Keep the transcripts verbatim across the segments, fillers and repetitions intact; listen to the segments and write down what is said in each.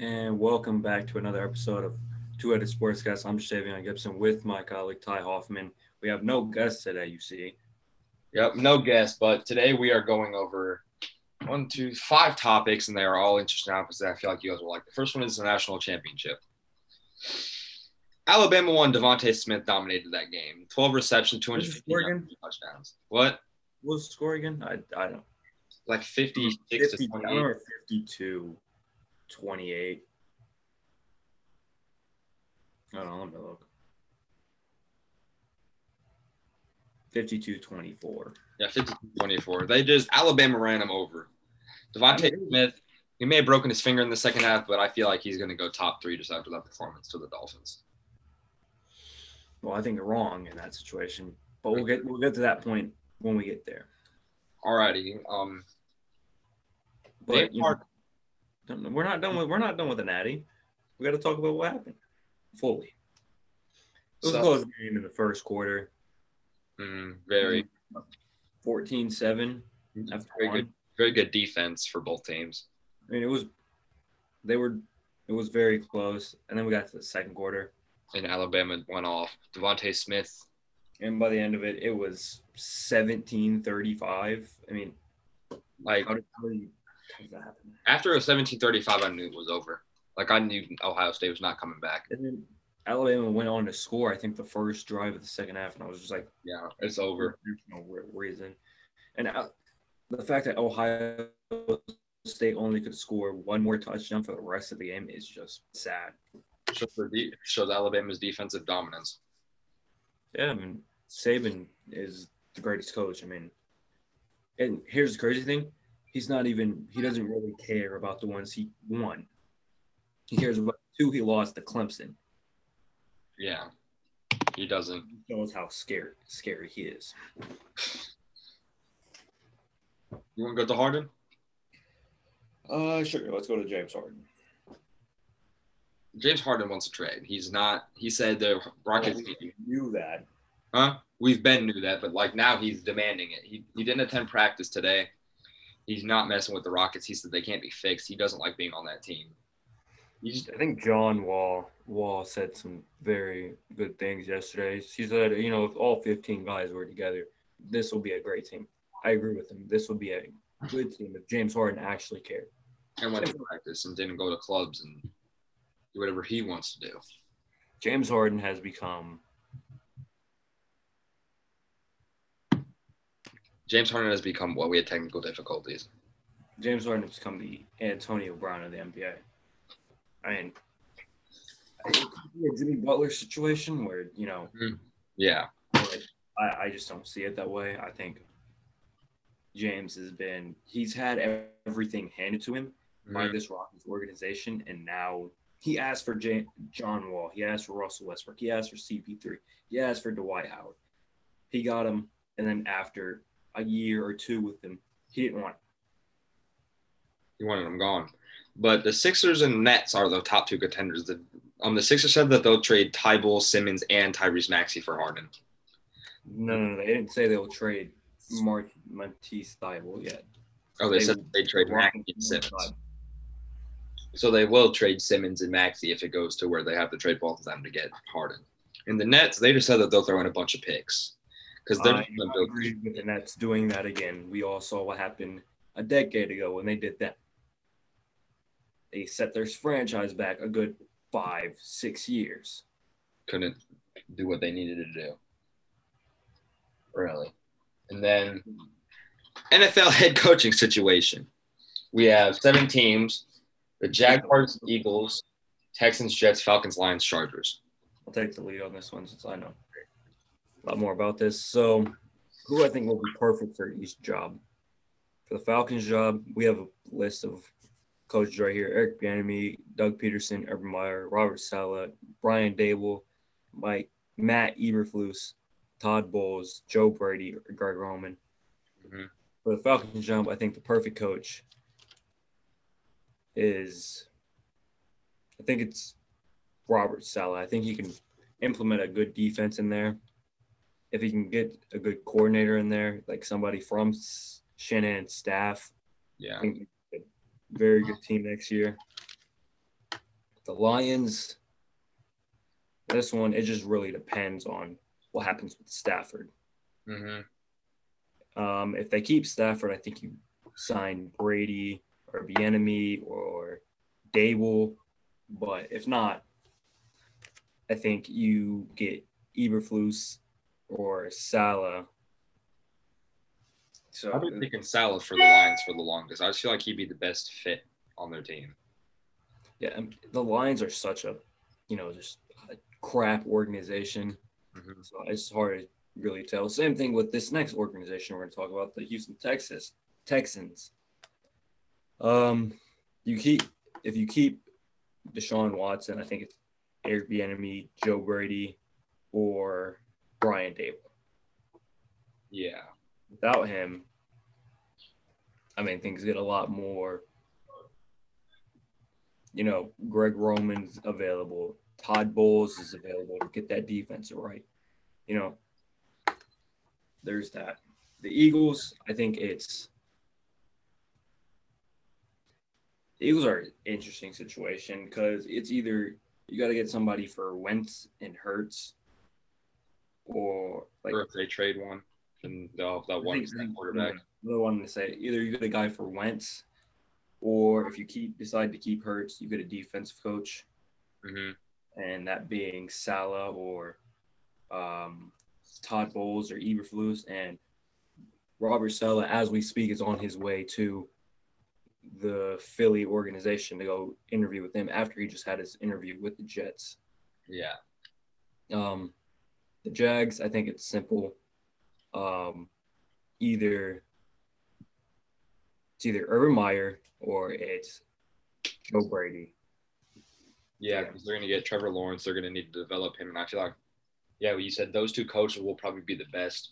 and welcome back to another episode of Two-Headed Sportscast. I'm Shavian Gibson with my colleague Ty Hoffman. We have no guests today, you see. Yep, no guests, but today we are going over one, two, five topics, and they are all interesting opposites. I feel like you guys will like. The first one is the national championship. Alabama won. Devontae Smith dominated that game. twelve receptions, two hundred fifty touchdowns. What? What's the score again? I I don't know. Like fifty-six to twenty-eight. Or fifty-two, twenty-eight. I don't know. Let me look. fifty-two twenty-four. Yeah, fifty-two twenty-four. They just – Alabama ran him over. Devontae Smith, he may have broken his finger in the second half, but I feel like he's going to go top three just after that performance to the Dolphins. Well, I think you're wrong in that situation, but we'll get we'll get to that point when we get there. All righty. Um, but you Park- know, we're not done with we're not done with the Natty. We got to talk about what happened fully. It was so, a close game in the first quarter. Mm, very. fourteen seven. That's very good. Very good defense for both teams. I mean, it was they were it was very close, and then we got to the second quarter. And Alabama went off. Devontae Smith. And by the end of it, it was seventeen thirty-five. I mean, like, how did, how did that happen? After a seventeen thirty-five, I knew it was over. Like, I knew Ohio State was not coming back. And then Alabama went on to score, I think, the first drive of the second half, and I was just like, yeah, it's over. There's no reason. And I, the fact that Ohio State only could score one more touchdown for the rest of the game is just sad. Shows, de- shows Alabama's defensive dominance. Yeah, I mean, Saban is the greatest coach. I mean, and here's the crazy thing. He's not even – he doesn't really care about the ones he won. He cares about two he lost to Clemson. Yeah, he doesn't. He knows how scary, scary he is. You want to go to Harden? Uh, sure. Let's go to James Harden. James Harden wants a trade. He's not – he said the Rockets well, – we knew that. Huh? We've been knew that, but, like, now he's demanding it. He he didn't attend practice today. He's not messing with the Rockets. He said they can't be fixed. He doesn't like being on that team. He just, I think John Wall Wall said some very good things yesterday. He said, you know, if all fifteen guys were together, this will be a great team. I agree with him. This will be a good team if James Harden actually cared. And went to practice and didn't go to clubs and – do whatever he wants to do. James Harden has become James Harden has become what well, we had technical difficulties. James Harden has become the Antonio Brown of the N B A. I mean, I think the Jimmy Butler situation where, you know, mm-hmm. yeah, like, I, I just don't see it that way. I think James has been he's had everything handed to him mm-hmm. by this Rockets organization, and now. He asked for Jan- John Wall. He asked for Russell Westbrook. He asked for C P three. He asked for Dwight Howard. He got him, and then after a year or two with him, he didn't want him. He wanted him gone. But the Sixers and Nets are the top two contenders. The, um, the Sixers said that they'll trade Ty Bowles, Simmons, and Tyrese Maxey for Harden. No, no, no. They didn't say they'll trade Mart- Matisse Thybulle yet. Oh, they, they said they trade Maxey and Simmons. Thybulle. So they will trade Simmons and Maxey if it goes to where they have to trade both of them to get Harden. And the Nets, they just said that they'll throw in a bunch of picks. Because they're uh, I agree with the Nets doing that again. We all saw what happened a decade ago when they did that. They set their franchise back a good five, six years. Couldn't do what they needed to do. Really. And then N F L head coaching situation. We have seven teams. The Jaguars, Eagles, Texans, Jets, Falcons, Lions, Chargers. I'll take the lead on this one since I know a lot more about this. So who I think will be perfect for each job. For the Falcons job, we have a list of coaches right here. Eric Bieniemy, Doug Peterson, Urban Meyer, Robert Saleh, Brian Dable, Mike, Matt Eberflus, Todd Bowles, Joe Brady, or Greg Roman. Mm-hmm. For the Falcons job, I think the perfect coach – is I think it's Robert Saleh. I think he can implement a good defense in there. If he can get a good coordinator in there, like somebody from Shanahan's staff. Yeah. I think it's a very good team next year. The Lions, this one, it just really depends on what happens with Stafford. Mm-hmm. Um, if they keep Stafford, I think you sign Brady or Bieniemy or Dable. But if not, I think you get Eberflus or Saleh. So I've been thinking Saleh for the Lions for the longest. I just feel like he'd be the best fit on their team. Yeah, the Lions are such a, you know, just a crap organization. Mm-hmm. So it's hard to really tell. Same thing with this next organization we're going to talk about, the Houston Texas Texans. Um, you keep if you keep Deshaun Watson, I think it's Eric Bieniemy, Joe Brady, or Brian Dable. Yeah. Without him, I mean, things get a lot more, you know, Greg Roman's available. Todd Bowles is available to get that defense right. You know, there's that. The Eagles, I think it's – the Eagles are an interesting situation because it's either you got to get somebody for Wentz and Hurts or – like or if they trade one. And they'll have that one quarterback. The one to say either you get a guy for Wentz, or if you keep decide to keep Hurts, you get a defensive coach, mm-hmm. and that being Saleh or um, Todd Bowles or Eberflus. And Robert Saleh, as we speak, is on his way to the Philly organization to go interview with them after he just had his interview with the Jets. Yeah. Um, the Jags, I think it's simple. Um, either it's either Urban Meyer or it's Joe Brady. Yeah, because yeah. they're going to get Trevor Lawrence. They're going to need to develop him, and I feel like, yeah, well, you said those two coaches will probably be the best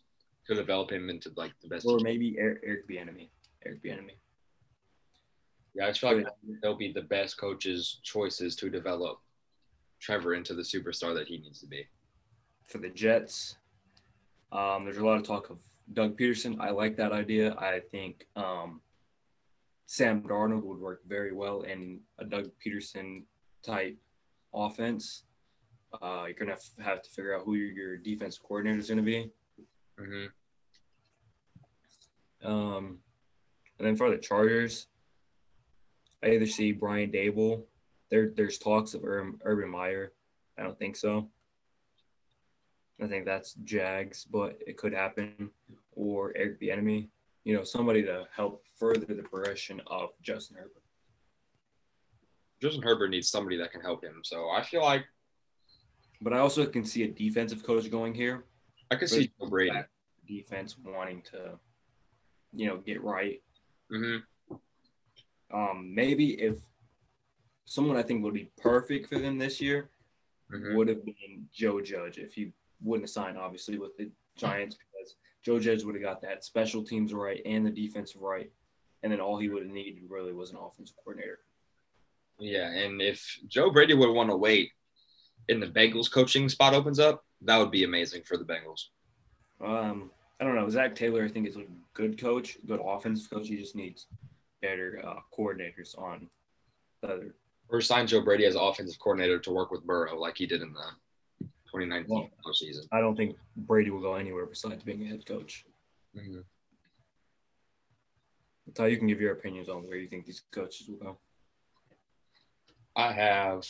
to develop him into like the best. Or team. Maybe Eric, Eric Bieniemy. Eric Bieniemy. Yeah, I just feel like they'll be the best coaches' choices to develop Trevor into the superstar that he needs to be. For the Jets. Um, there's a lot of talk of Doug Peterson. I like that idea. I think um, Sam Darnold would work very well in a Doug Peterson-type offense. Uh, you're going to have to figure out who your, your defensive coordinator is going to be. Mm-hmm. Um, and then for the Chargers, I either see Brian Dable. There, there's talks of Urban, Urban Meyer. I don't think so. I think that's Jags, but it could happen, or Eric Bieniemy, you know, somebody to help further the progression of Justin Herbert. Justin Herbert needs somebody that can help him, so I feel like. But I also can see a defensive coach going here. I could see Joe Brady defense wanting to, you know, get right. Mm-hmm. Um, maybe if someone I think would be perfect for them this year mm-hmm. would have been Joe Judge if he. Wouldn't sign, obviously, with the Giants because Joe Judge would have got that special teams right and the defense right, and then all he would have needed really was an offensive coordinator. Yeah, and if Joe Brady would want to wait and the Bengals coaching spot opens up, that would be amazing for the Bengals. Um, I don't know. Zach Taylor, I think, is a good coach, good offensive coach. He just needs better uh, coordinators on the other. Or sign Joe Brady as offensive coordinator to work with Burrow like he did in the – twenty nineteen well, season. I don't think Brady will go anywhere besides being a head coach. Mm-hmm. Ty, you can give your opinions on where you think these coaches will go. I have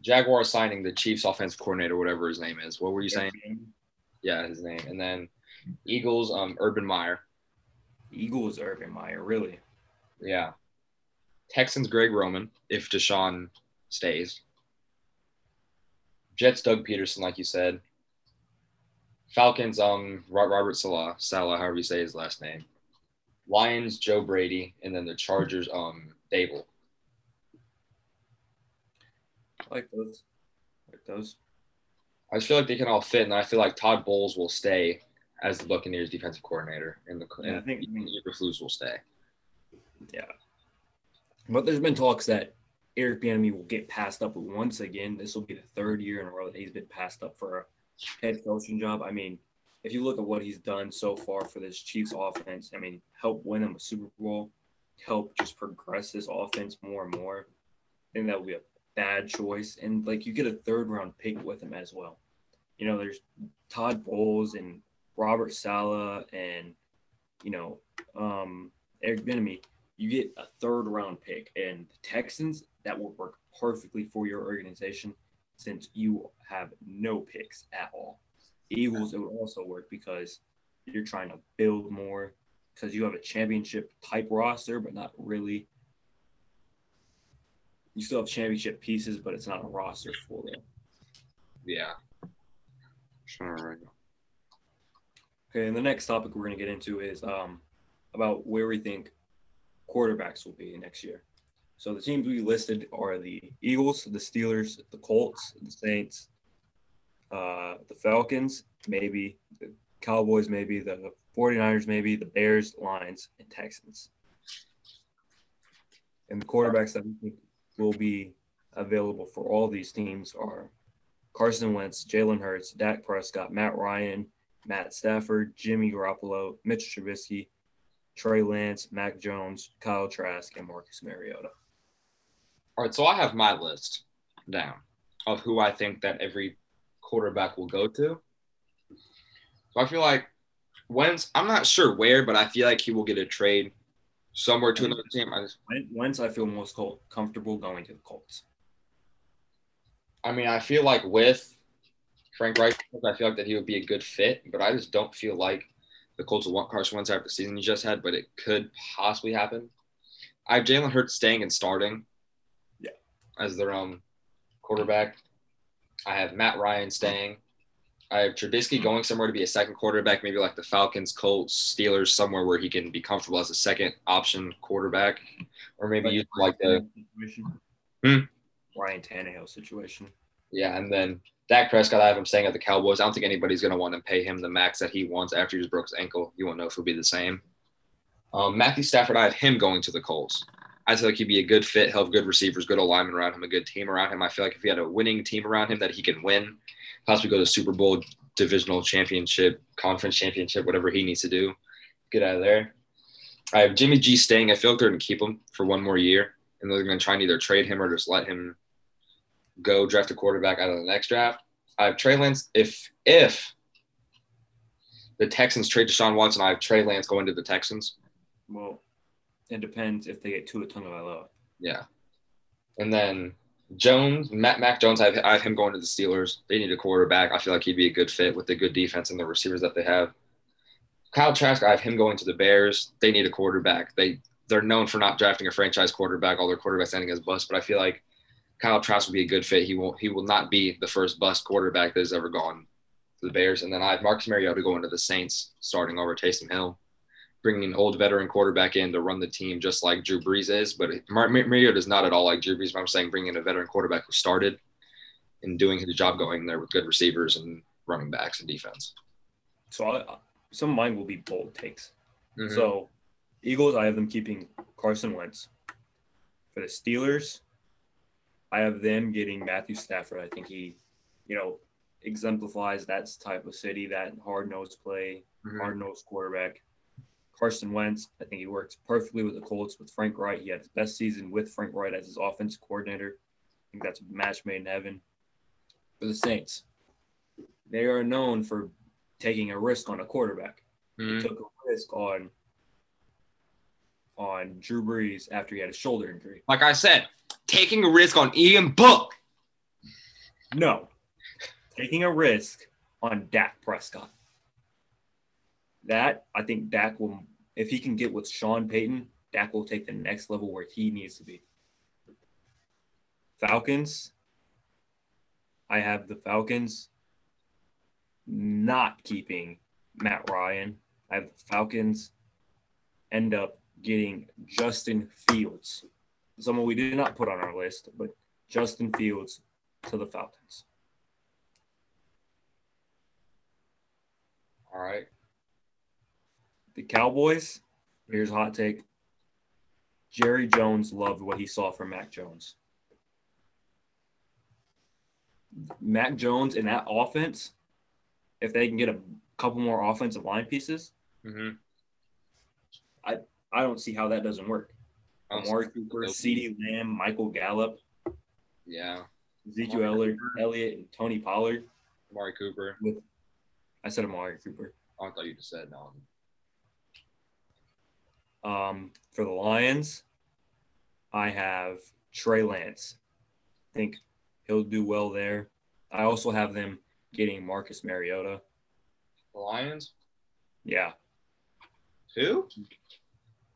Jaguars signing the Chiefs offensive coordinator, whatever his name is. What were you saying? Yeah, his name. And then Eagles, um, Urban Meyer. Eagles, Urban Meyer, really? Yeah. Texans, Greg Roman, if Deshaun stays. Jets, Doug Peterson, like you said. Falcons, um, Robert Saleh, Saleh, however you say his last name. Lions, Joe Brady, and then the Chargers, um, Dable. I like those. I like those. I just feel like they can all fit, and I feel like Todd Bowles will stay as the Buccaneers defensive coordinator, and the yeah, and I think Eberflus will stay. Yeah. But there's been talks that Eric Bieniemy will get passed up once again. This will be the third year in a row that he's been passed up for a head coaching job. I mean, if you look at what he's done so far for this Chiefs offense, I mean, help win him a Super Bowl, help just progress this offense more and more. I think that would be a bad choice. And, like, you get a third-round pick with him as well. You know, there's Todd Bowles and Robert Saleh and, you know, um, Eric Bieniemy. You get a third-round pick. And the Texans, that will work perfectly for your organization since you have no picks at all. Eagles, it would also work because you're trying to build more because you have a championship-type roster, but not really. You still have championship pieces, but it's not a roster for them. Yeah. Sure. Okay, and the next topic we're going to get into is um, about where we think quarterbacks will be next year. So the teams we listed are the Eagles, the Steelers, the Colts, the Saints, uh, the Falcons, maybe the Cowboys, maybe the forty-niners, maybe the Bears, Lions, and Texans. And the quarterbacks that we think will be available for all these teams are Carson Wentz, Jalen Hurts, Dak Prescott, Matt Ryan, Matt Stafford, Jimmy Garoppolo, Mitch Trubisky, Trey Lance, Mac Jones, Kyle Trask, and Marcus Mariota. All right, so I have my list down of who I think that every quarterback will go to. So I feel like Wentz, I'm not sure where, but I feel like he will get a trade somewhere to another team. I just, Wentz, I feel most comfortable going to the Colts. I mean, I feel like with Frank Reich, I feel like that he would be a good fit, but I just don't feel like the Colts will want Carson Wentz after the season he just had, but it could possibly happen. I have Jalen Hurts staying and starting yeah, as their own quarterback. I have Matt Ryan staying. I have Trubisky going somewhere to be a second quarterback, maybe like the Falcons, Colts, Steelers, somewhere where he can be comfortable as a second option quarterback, or maybe use like the hmm? Ryan Tannehill situation. Yeah, and then Dak Prescott, I have him staying at the Cowboys. I don't think anybody's going to want to pay him the max that he wants after he just broke his ankle. You won't know if he'll be the same. Um, Matthew Stafford, I have him going to the Colts. I feel like he'd be a good fit, he'll have good receivers, good alignment around him, a good team around him. I feel like if he had a winning team around him that he can win, possibly go to Super Bowl, divisional championship, conference championship, whatever he needs to do, get out of there. I have Jimmy G staying. I feel like they're going to keep him for one more year, and they're going to try and either trade him or just let him go draft a quarterback out of the next draft. I have Trey Lance. If if the Texans trade Deshaun Watson, I have Trey Lance going to the Texans. Well, it depends if they get Tua Tagovailoa. Yeah. And then Jones, Mac, Mac Jones, I have, I have him going to the Steelers. They need a quarterback. I feel like he'd be a good fit with the good defense and the receivers that they have. Kyle Trask, I have him going to the Bears. They need a quarterback. They, they're known for not drafting a franchise quarterback. All their quarterbacks ending as bust, but I feel like Kyle Trask will be a good fit. He will he will not be the first bust quarterback that has ever gone to the Bears. And then I have Marcus Mariota going to the Saints, starting over Taysom Hill, bringing an old veteran quarterback in to run the team just like Drew Brees is. But Mar- Mar- Mariota is not at all like Drew Brees, but I'm saying bringing in a veteran quarterback who started and doing his job going there with good receivers and running backs and defense. So I, some of mine will be bold takes. Mm-hmm. So Eagles, I have them keeping Carson Wentz. For the Steelers, I have them getting Matthew Stafford. I think he, you know, exemplifies that type of city, that hard-nosed play, mm-hmm. hard-nosed quarterback. Carson Wentz, I think he works perfectly with the Colts, with Frank Reich. He had his best season with Frank Reich as his offensive coordinator. I think that's a match made in heaven. For the Saints, they are known for taking a risk on a quarterback. Mm-hmm. They took a risk on, on Drew Brees after he had a shoulder injury. Like I said, taking a risk on Ian Book. No. Taking a risk on Dak Prescott. That, I think Dak will, if he can get with Sean Payton, Dak will take the next level where he needs to be. Falcons. I have the Falcons not keeping Matt Ryan. I have the Falcons end up getting Justin Fields. Someone we did not put on our list, but Justin Fields to the Falcons. All right. The Cowboys, here's a hot take. Jerry Jones loved what he saw from Mac Jones. Mac Jones in that offense, if they can get a couple more offensive line pieces, mm-hmm. I, I don't see how that doesn't work. Amari Cooper, CeeDee Lamb, Michael Gallup, Yeah. Ezekiel Elliott and Tony Pollard. Amari Cooper. With, I said Amari Cooper. Oh, I thought you just said no. Um, for the Lions, I have Trey Lance. I think he'll do well there. I also have them getting Marcus Mariota. The Lions? Yeah. Who?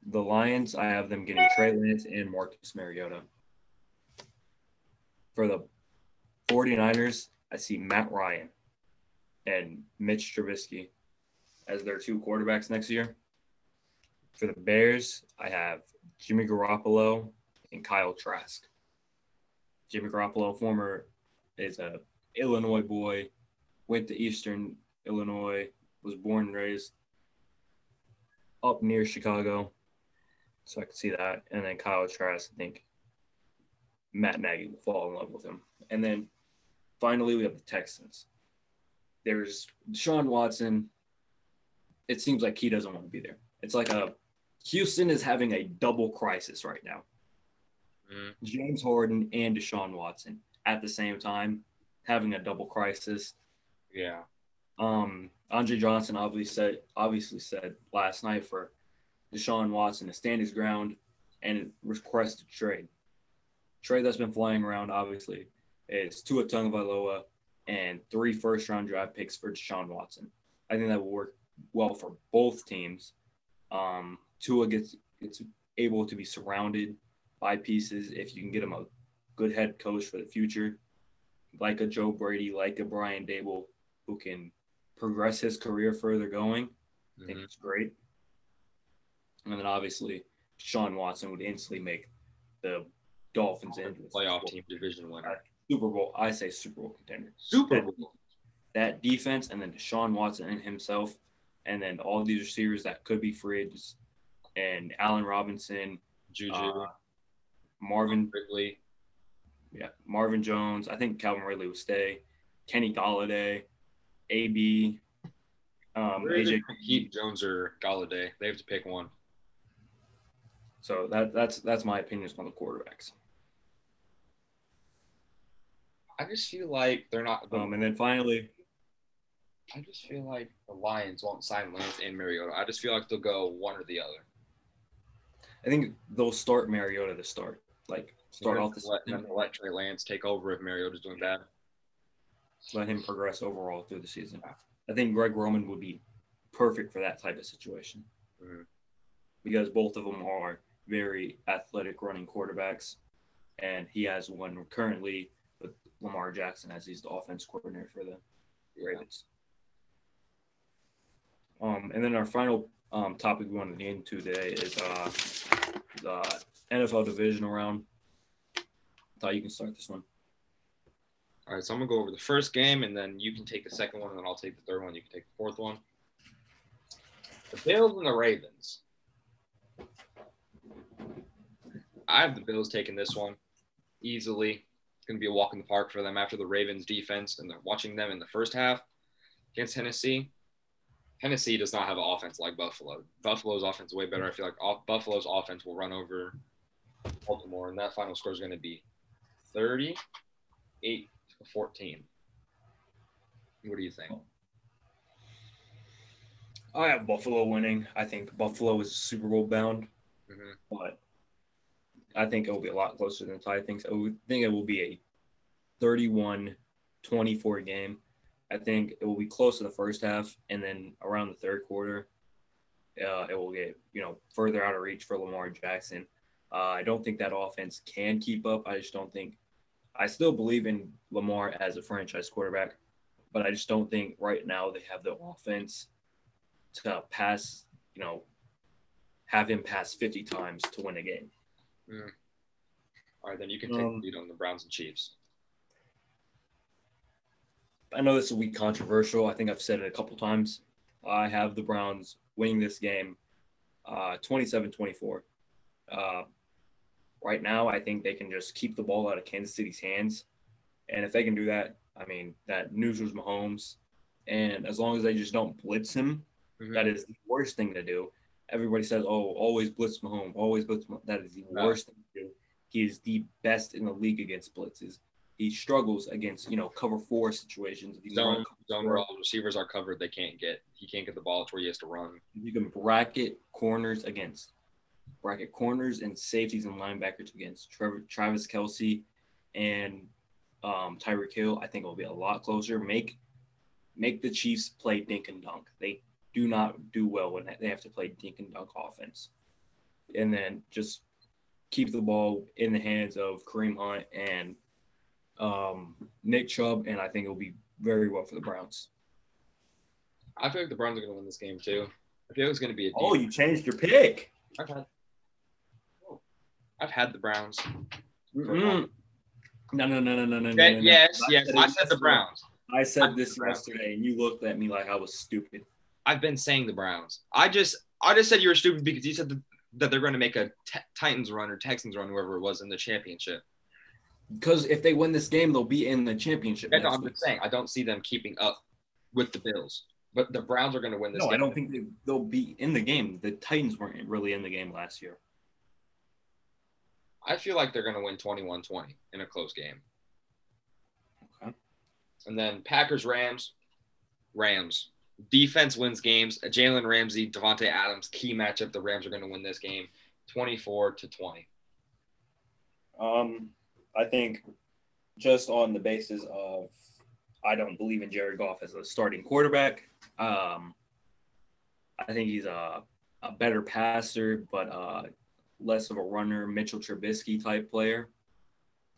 The Lions, I have them getting Trey Lance and Marcus Mariota. For the forty-niners, I see Matt Ryan and Mitch Trubisky as their two quarterbacks next year. For the Bears, I have Jimmy Garoppolo and Kyle Trask. Jimmy Garoppolo, former, is a Illinois boy, went to Eastern Illinois, was born and raised up near Chicago. So I can see that. And then Kyle Trask, I think Matt Nagy will fall in love with him. And then finally, we have the Texans. There's Deshaun Watson. It seems like he doesn't want to be there. It's like a Houston is having a double crisis right now. Mm. James Harden and Deshaun Watson at the same time having a double crisis. Yeah. Um, Andre Johnson obviously said, obviously said last night for Deshaun Watson to stand his ground and request a trade. Trade that's been flying around, obviously, is Tua Tagovailoa and three first-round draft picks for Deshaun Watson. I think that will work well for both teams. Um, Tua gets it's able to be surrounded by pieces if you can get him a good head coach for the future, like a Joe Brady, like a Brian Dable, who can progress his career further going. Mm-hmm. I think it's great. And then obviously, Deshaun Watson would instantly make the Dolphins and playoff team, division winner, Super Bowl. I say Super Bowl contender. Super Bowl. That defense, and then Deshaun Watson and himself, and then all these receivers that could be free agents, and Allen Robinson, Juju, uh, Marvin Ridley, yeah, Marvin Jones. I think Calvin Ridley would stay. Kenny Golladay, A B, um, A J. Keep Jones or Golladay. They have to pick one. So that that's that's my opinions on the quarterbacks. I just feel like they're not. The, um, and then finally, I just feel like the Lions won't sign Lance and Mariota. I just feel like they'll go one or the other. I think they'll start Mariota to start, like start off the let, season. Let Trey Lance take over if Mariota's doing bad. Let him progress overall through the season. I think Greg Roman would be perfect for that type of situation mm-hmm. because both of them are very athletic running quarterbacks, and he has one currently. Lamar Jackson, as he's the offense coordinator for the Ravens. Um, and then our final um, topic we want to get into today is uh, the N F L divisional round. I thought you can start this one. All right, so I'm going to go over the first game, and then you can take the second one, and then I'll take the third one. You can take the fourth one. The Bills and the Ravens. I have the Bills taking this one easily. Going to be a walk in the park for them after the Ravens defense and they're watching them in the first half against Tennessee. Tennessee does not have an offense like Buffalo. Buffalo's offense is way better. I feel like off Buffalo's offense will run over Baltimore, and that final score is going to be thirty-eight to fourteen. What do you think? I have Buffalo winning. I think Buffalo is Super Bowl bound, mm-hmm. but I think it will be a lot closer than Ty thinks. I think it will be a thirty-one twenty-four game. I think it will be close in the first half, and then around the third quarter, uh, it will get, you know, further out of reach for Lamar Jackson. Uh, I don't think that offense can keep up. I just don't think – I still believe in Lamar as a franchise quarterback, but I just don't think right now they have the offense to pass, you know, have him pass fifty times to win a game. Mm. All right, then you can take um, the lead on the Browns and Chiefs. I know this will be controversial. I think I've said it a couple times. I have the Browns winning this game uh, twenty-seven twenty-four. Uh, right now, I think they can just keep the ball out of Kansas City's hands. And if they can do that, I mean, that neutralizes Mahomes. And as long as they just don't blitz him, mm-hmm. that is the worst thing to do. Everybody says, oh, always blitz Mahomes, always blitz Mahomes. That is the worst thing to do. He is the best in the league against blitzes. He struggles against, you know, cover four situations. Zone, zone where all the receivers are covered, they can't get. He can't get the ball to where he has to run. You can bracket corners against. Bracket corners and safeties and linebackers against. Trevor, Travis Kelce and um, Tyreek Hill, I think, will be a lot closer. Make make the Chiefs play dink and dunk. They do not do well when they have to play dink and dunk offense. And then just keep the ball in the hands of Kareem Hunt and um, Nick Chubb, and I think it'll be very well for the Browns. I feel like the Browns are going to win this game too. I feel it was going to be a deep. Oh, you changed your pick. I've had, I've had the Browns. Mm-hmm. No, no, no, no, no, no, that, no, no. Yes, I yes, said I said the Browns. I said this yesterday, and you looked at me like I was stupid. I've been saying the Browns. I just, I just said you were stupid because you said the, that they're going to make a te- Titans run or Texans run, whoever it was, in the championship. Because if they win this game, they'll be in the championship. That's what I'm just saying. I don't see them keeping up with the Bills. But the Browns are going to win this no, game. No, I don't think they, they'll be in the game. The Titans weren't really in the game last year. I feel like they're going to win twenty-one twenty in a close game. Okay. And then Packers, Rams, Rams. Defense wins games. Jalen Ramsey, Devontae Adams, key matchup. The Rams are going to win this game twenty-four to twenty. Um, I think just on the basis of I don't believe in Jared Goff as a starting quarterback. Um, I think he's a, a better passer, but uh, less of a runner, Mitchell Trubisky type player.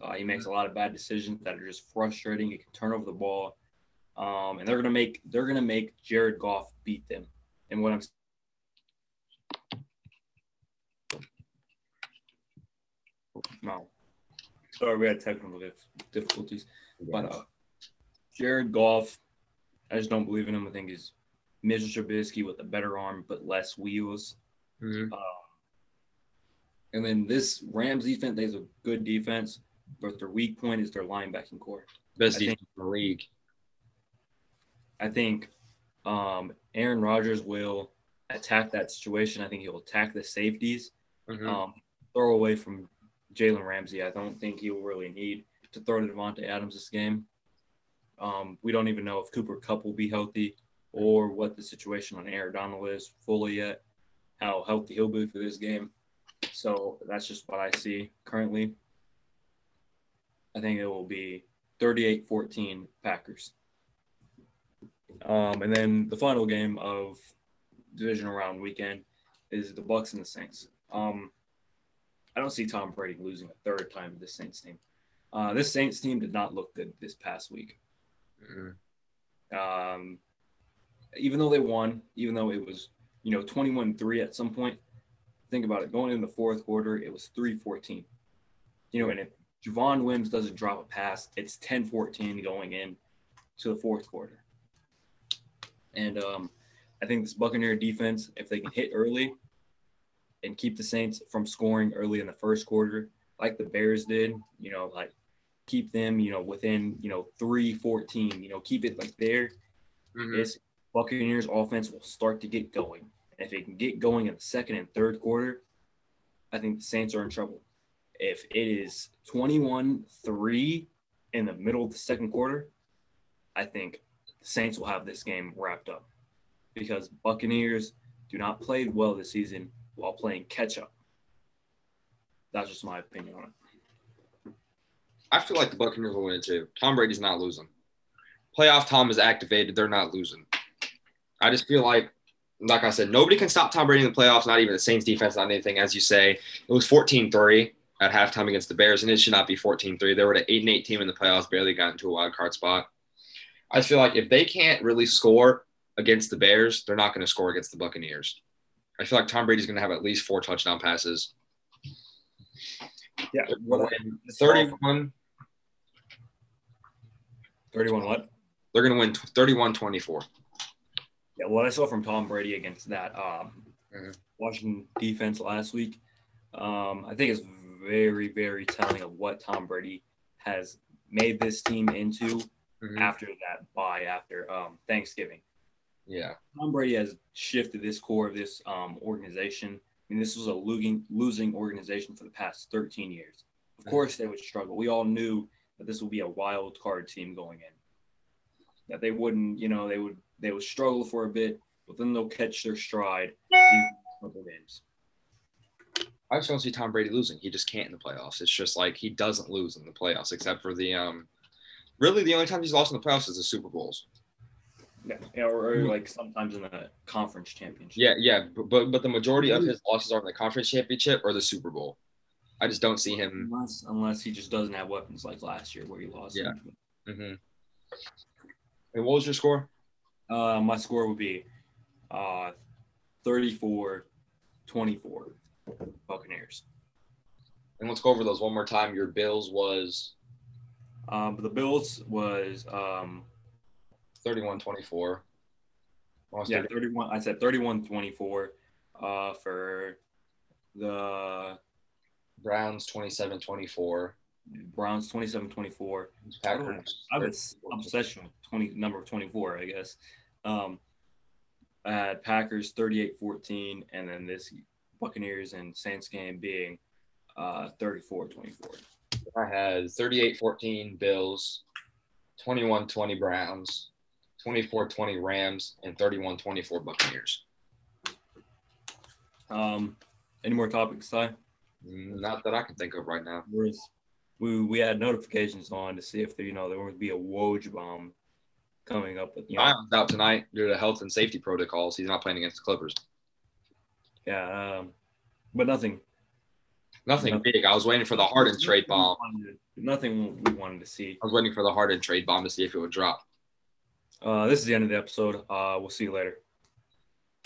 Uh, he makes a lot of bad decisions that are just frustrating. He can turn over the ball. Um, and they're gonna make they're gonna make Jared Goff beat them. And what I'm no, sorry, we had technical difficulties, but uh, Jared Goff, I just don't believe in him. I think he's Mitchell Trubisky with a better arm but less wheels. Mm-hmm. Um, and then this Rams defense, they have a good defense, but their weak point is their linebacking core. Best defense in the league. I think um, Aaron Rodgers will attack that situation. I think he'll attack the safeties, mm-hmm. um, throw away from Jalen Ramsey. I don't think he'll really need to throw to Devontae Adams this game. Um, we don't even know if Cooper Kupp will be healthy or what the situation on Aaron Donald is fully yet, how healthy he'll be for this game. So that's just what I see currently. I think it will be thirty-eight fourteen Packers. Um, and then the final game of divisional round weekend is the Bucs and the Saints. Um, I don't see Tom Brady losing a third time to this Saints team. Uh, this Saints team did not look good this past week. Mm-hmm. Um, even though they won, even though it was, you know, twenty-one three at some point, think about it. Going in the fourth quarter, it was three fourteen. You know, and if Javon Wims doesn't drop a pass, it's ten fourteen going in to the fourth quarter. And um, I think this Buccaneer defense, if they can hit early and keep the Saints from scoring early in the first quarter, like the Bears did, you know, like keep them, you know, within, you know, three fourteen, you know, keep it like there. Mm-hmm. This Buccaneers offense will start to get going. And if they can get going in the second and third quarter, I think the Saints are in trouble. If it is twenty-one three in the middle of the second quarter, I think – Saints will have this game wrapped up because Buccaneers do not play well this season while playing catch-up. That's just my opinion on it. I feel like the Buccaneers will win it too. Tom Brady's not losing. Playoff Tom is activated. They're not losing. I just feel like, like I said, nobody can stop Tom Brady in the playoffs, not even the Saints defense, not anything. As you say, it was fourteen three at halftime against the Bears, and it should not be fourteen three. They were an eight and eight team in the playoffs, barely got into a wild card spot. I feel like if they can't really score against the Bears, they're not going to score against the Buccaneers. I feel like Tom Brady's going to have at least four touchdown passes. Yeah. thirty-one. thirty-one what? They're going to win thirty-one twenty-four. Yeah, what I saw from Tom Brady against that um, mm-hmm. Washington defense last week, um, I think it's very, very telling of what Tom Brady has made this team into. Mm-hmm. After that bye, after um, Thanksgiving. Yeah. Tom Brady has shifted this core of this um, organization. I mean, this was a losing, losing organization for the past thirteen years. Of course they would struggle. We all knew that this would be a wild card team going in. That they wouldn't, you know, they would they would struggle for a bit, but then they'll catch their stride these couple games. I just don't see Tom Brady losing. He just can't in the playoffs. It's just like he doesn't lose in the playoffs, except for the um really the only time he's lost in the playoffs is the Super Bowls. Yeah, or, or like sometimes in the conference championship. Yeah, yeah, but but the majority of his losses are in the conference championship or the Super Bowl. I just don't see him unless unless he just doesn't have weapons like last year where he lost. Yeah. Mm-hmm. And what was your score? Uh, my score would be uh, thirty-four twenty-four Buccaneers. And let's go over those one more time. Your Bills was? Um, the Bills was um, – thirty-one twenty-four. Yeah, thirty-one. I said thirty-one twenty-four uh, for the – Browns twenty-seven twenty-four. Browns twenty-seven twenty-four. Packers. I was obsessed with twenty number twenty-four, I guess. Um, I had Packers thirty-eight fourteen, and then this Buccaneers and Saints game being uh, thirty-four twenty-four. I had thirty-eight fourteen Bills, twenty-one twenty Browns, twenty-four twenty Rams, and thirty-one twenty-four Buccaneers. Um, any more topics, Ty? Not that I can think of right now. We we had notifications on to see if there, you know, there would be a Woj bomb coming up. With, you know, Ryan's out tonight due to health and safety protocols. He's not playing against the Clippers. Yeah, um, but nothing. Nothing, nothing big. I was waiting for the Harden trade bomb. Nothing we wanted to see. I was waiting for the Harden trade bomb to see if it would drop. Uh, this is the end of the episode. Uh, we'll see you later.